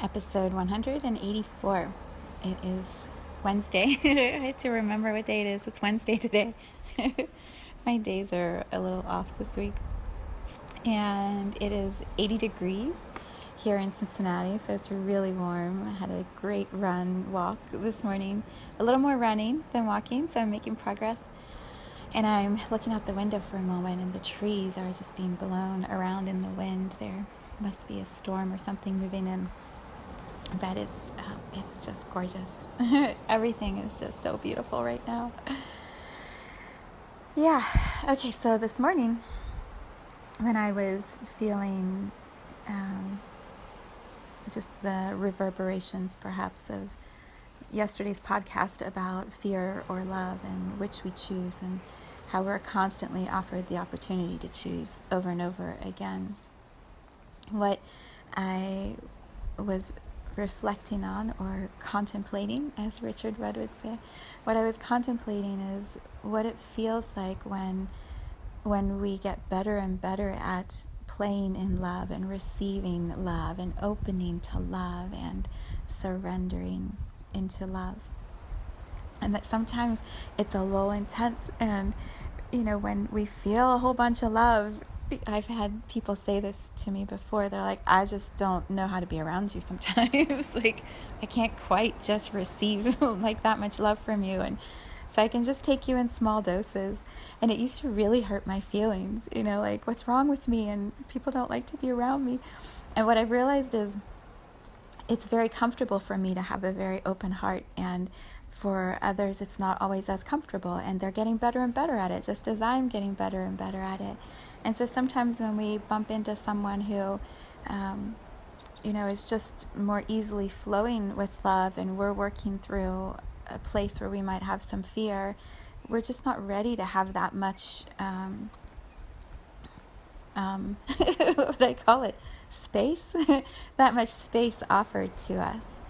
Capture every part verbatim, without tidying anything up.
Episode one hundred eighty-four. It is Wednesday. I had to remember what day it is. It's Wednesday today. My days are a little off this week. And it is eighty degrees here in Cincinnati, so it's really warm. I had a great run walk this morning. A little more running than walking, so I'm making progress. And I'm looking out the window for a moment, and the trees are just being blown around in the wind. There must be a storm or something moving in. But it's um, it's just gorgeous. Everything is just so beautiful right now. Yeah. Okay, so this morning when I was feeling um, just the reverberations perhaps of yesterday's podcast about fear or love and which we choose and how we're constantly offered the opportunity to choose over and over again, what I was reflecting on or contemplating, as Richard Rudd would say, what I was contemplating is what it feels like when when we get better and better at playing in love and receiving love and opening to love and surrendering into love. And that sometimes it's a little intense, and you know, when we feel a whole bunch of love, I've had people say this to me before. They're like, I just don't know how to be around you sometimes. Like, I can't quite just receive like that much love from you. And so I can just take you in small doses. And it used to really hurt my feelings, you know, like, what's wrong with me? And people don't like to be around me. And what I've realized is it's very comfortable for me to have a very open heart, and for others it's not always as comfortable, and they're getting better and better at it, just as I'm getting better and better at it. And so sometimes when we bump into someone who, um, you know, is just more easily flowing with love, and we're working through a place where we might have some fear, we're just not ready to have that much, um, um, what would I call it, space, that much space offered to us.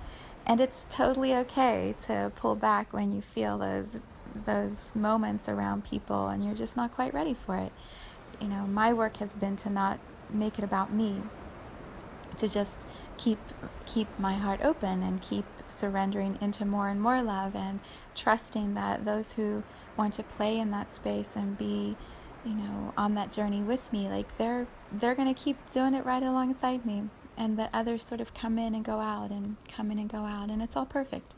And it's totally okay to pull back when you feel those those moments around people and you're just not quite ready for it. You know, my work has been to not make it about me, to just keep keep my heart open and keep surrendering into more and more love, and trusting that those who want to play in that space and be, you know, on that journey with me, like they're they're going to keep doing it right alongside me, and that others sort of come in and go out and come in and go out, and it's all perfect.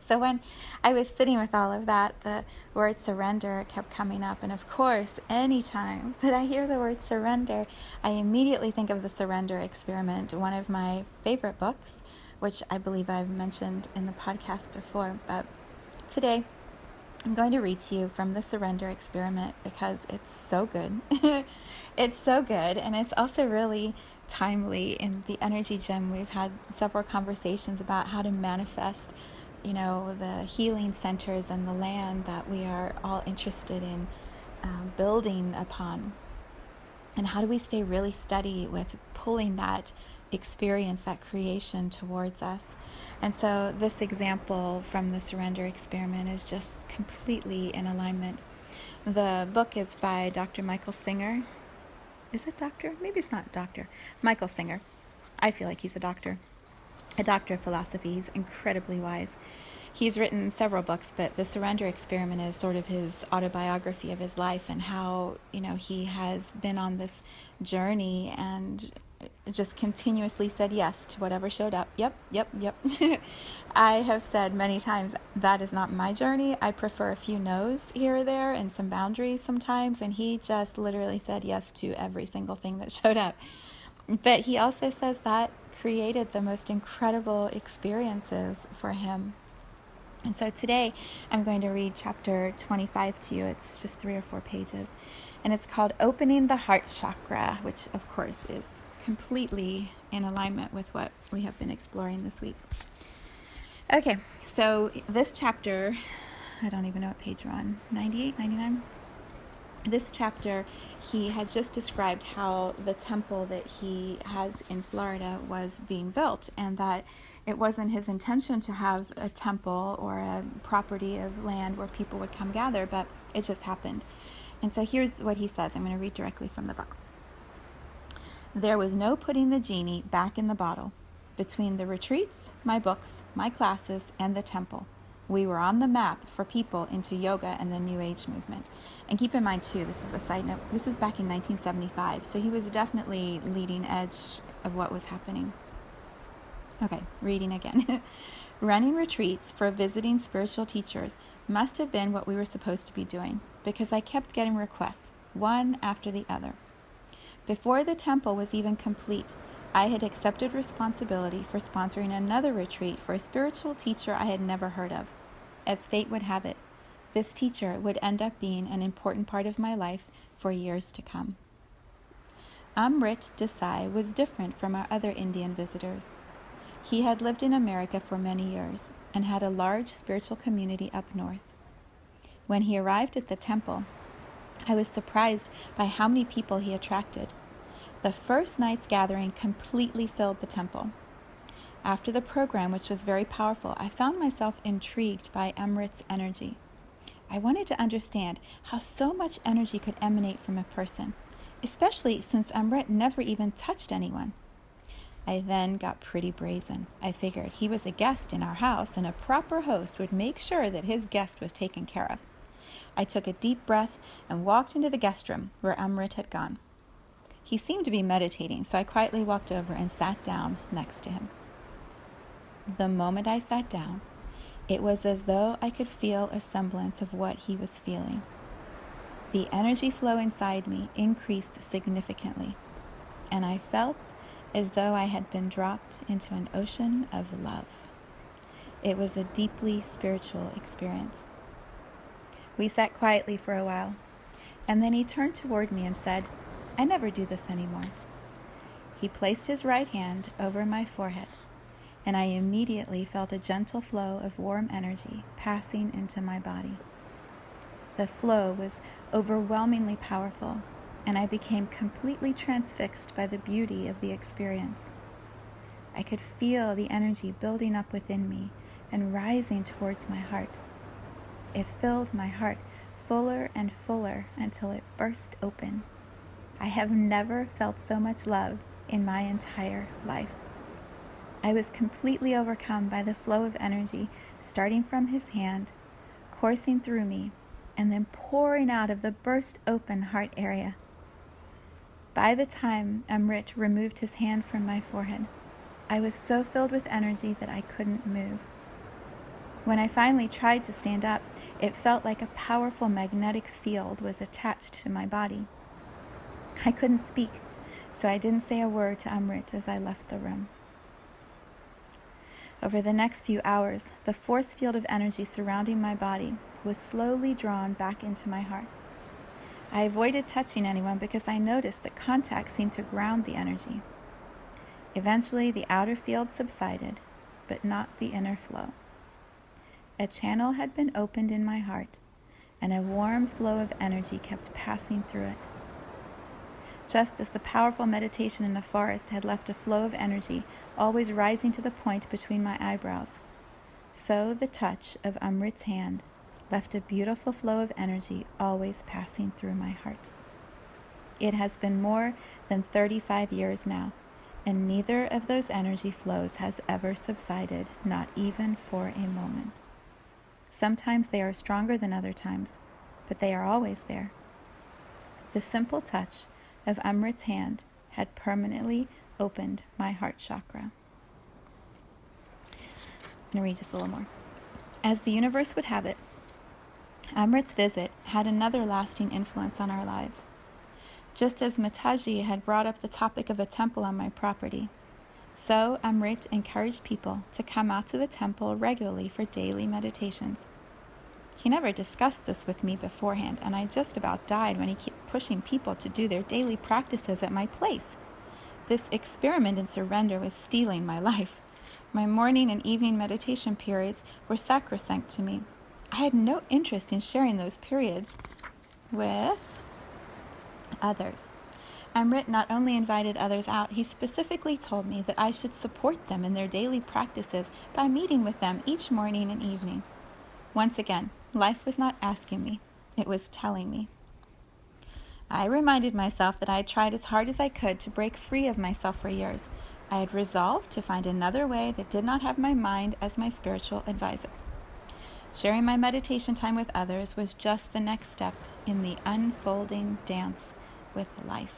So when I was sitting with all of that, the word surrender kept coming up. And of course, anytime that I hear the word surrender, I immediately think of the Surrender Experiment, one of my favorite books, which I believe I've mentioned in the podcast before. But today, I'm going to read to you from the Surrender Experiment because it's so good. It's so good, and it's also really timely. In the energy gym, we've had several conversations about how to manifest, you know, the healing centers and the land that we are all interested in uh, building upon. And how do we stay really steady with pulling that experience, that creation towards us? And so this example from the Surrender Experiment is just completely in alignment. The book is by Doctor Michael Singer. Is it Doctor? Maybe it's not Doctor. Michael Singer. I feel like he's a doctor. A doctor of philosophy. He's incredibly wise. He's written several books, but the Surrender Experiment is sort of his autobiography of his life, and how, you know, he has been on this journey and just continuously said yes to whatever showed up. Yep, yep, yep. I have said many times, that is not my journey. I prefer a few no's here or there and some boundaries sometimes. And he just literally said yes to every single thing that showed up. But he also says that created the most incredible experiences for him. And so today I'm going to read chapter twenty-five to you. It's just three or four pages. And it's called Opening the Heart Chakra, which of course is completely in alignment with what we have been exploring this week. Okay, so this chapter, I don't even know what page we're on, ninety-eight, ninety-nine? This chapter, he had just described how the temple that he has in Florida was being built, and that it wasn't his intention to have a temple or a property of land where people would come gather, but it just happened. And so here's what he says. I'm going to read directly from the book. There was no putting the genie back in the bottle. Between the retreats, my books, my classes, and the temple, we were on the map for people into yoga and the New Age movement. And keep in mind, too, this is a side note, this is back in nineteen seventy-five, so he was definitely leading edge of what was happening. Okay, reading again. Running retreats for visiting spiritual teachers must have been what we were supposed to be doing, because I kept getting requests, one after the other. Before the temple was even complete, I had accepted responsibility for sponsoring another retreat for a spiritual teacher I had never heard of. As fate would have it, this teacher would end up being an important part of my life for years to come. Amrit Desai was different from our other Indian visitors. He had lived in America for many years and had a large spiritual community up north. When he arrived at the temple, I was surprised by how many people he attracted. The first night's gathering completely filled the temple. After the program, which was very powerful, I found myself intrigued by Amrit's energy. I wanted to understand how so much energy could emanate from a person, especially since Amrit never even touched anyone. I then got pretty brazen. I figured he was a guest in our house, and a proper host would make sure that his guest was taken care of. I took a deep breath and walked into the guest room where Amrit had gone. He seemed to be meditating, so I quietly walked over and sat down next to him. The moment I sat down, it was as though I could feel a semblance of what he was feeling. The energy flow inside me increased significantly, and I felt as though I had been dropped into an ocean of love. It was a deeply spiritual experience. We sat quietly for a while, and then he turned toward me and said, I never do this anymore. He placed his right hand over my forehead, and I immediately felt a gentle flow of warm energy passing into my body. The flow was overwhelmingly powerful, and I became completely transfixed by the beauty of the experience. I could feel the energy building up within me and rising towards my heart. It filled my heart fuller and fuller until it burst open. I have never felt so much love in my entire life. I was completely overcome by the flow of energy starting from his hand, coursing through me, and then pouring out of the burst open heart area. By the time Amrit removed his hand from my forehead, I was so filled with energy that I couldn't move. When I finally tried to stand up, it felt like a powerful magnetic field was attached to my body. I couldn't speak, so I didn't say a word to Amrit as I left the room. Over the next few hours, the force field of energy surrounding my body was slowly drawn back into my heart. I avoided touching anyone because I noticed that contact seemed to ground the energy. Eventually, the outer field subsided, but not the inner flow. A channel had been opened in my heart, and a warm flow of energy kept passing through it. Just as the powerful meditation in the forest had left a flow of energy, always rising to the point between my eyebrows, so the touch of Amrit's hand left a beautiful flow of energy always passing through my heart. It has been more than thirty-five years now, and neither of those energy flows has ever subsided, not even for a moment. Sometimes they are stronger than other times, but they are always there. The simple touch of Amrit's hand had permanently opened my heart chakra. I'm going to read just a little more. As the universe would have it, Amrit's visit had another lasting influence on our lives. Just as Mataji had brought up the topic of a temple on my property, So Amrit encouraged people to come out to the temple regularly for daily meditations. He never discussed this with me beforehand, and I just about died when he kept pushing people to do their daily practices at my place. This experiment in surrender was stealing my life. My morning and evening meditation periods were sacrosanct to me. I had no interest in sharing those periods with others. Amrit not only invited others out, he specifically told me that I should support them in their daily practices by meeting with them each morning and evening. Once again, life was not asking me, it was telling me. I reminded myself that I had tried as hard as I could to break free of myself for years. I had resolved to find another way that did not have my mind as my spiritual advisor. Sharing my meditation time with others was just the next step in the unfolding dance with life.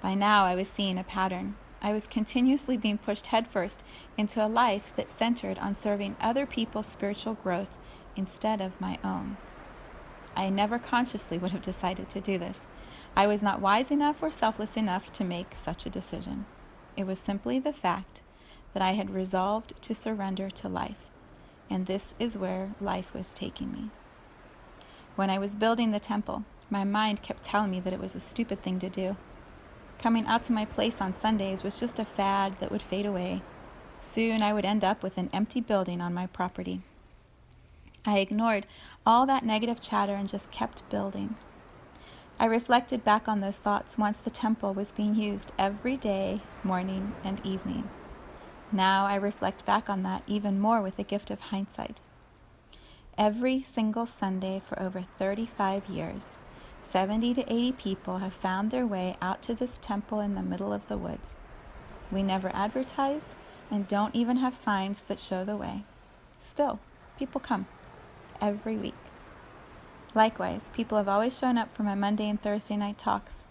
By now, I was seeing a pattern. I was continuously being pushed headfirst into a life that centered on serving other people's spiritual growth instead of my own. I never consciously would have decided to do this. I was not wise enough or selfless enough to make such a decision. It was simply the fact that I had resolved to surrender to life, and this is where life was taking me. When I was building the temple, my mind kept telling me that it was a stupid thing to do. Coming out to my place on Sundays was just a fad that would fade away. Soon I would end up with an empty building on my property. I ignored all that negative chatter and just kept building. I reflected back on those thoughts once the temple was being used every day, morning and evening. Now I reflect back on that even more with the gift of hindsight. Every single Sunday for over thirty-five years, seventy to eighty people have found their way out to this temple in the middle of the woods. We never advertised and don't even have signs that show the way. Still, people come every week. Likewise, people have always shown up for my Monday and Thursday night talks,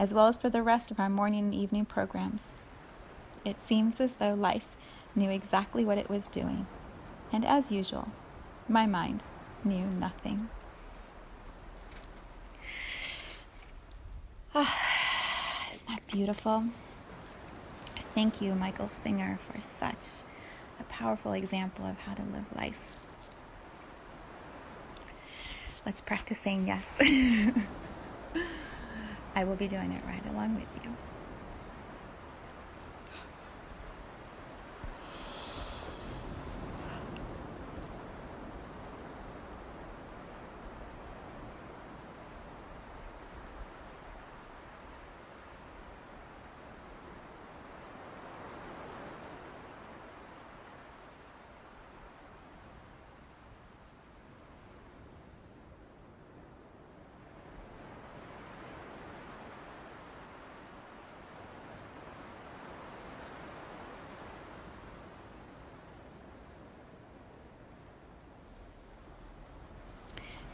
as well as for the rest of our morning and evening programs. It seems as though life knew exactly what it was doing, and as usual, my mind knew nothing. Oh, isn't that beautiful? Thank you, Michael Singer, for such a powerful example of how to live life. Let's practice saying yes. I will be doing it right along with you.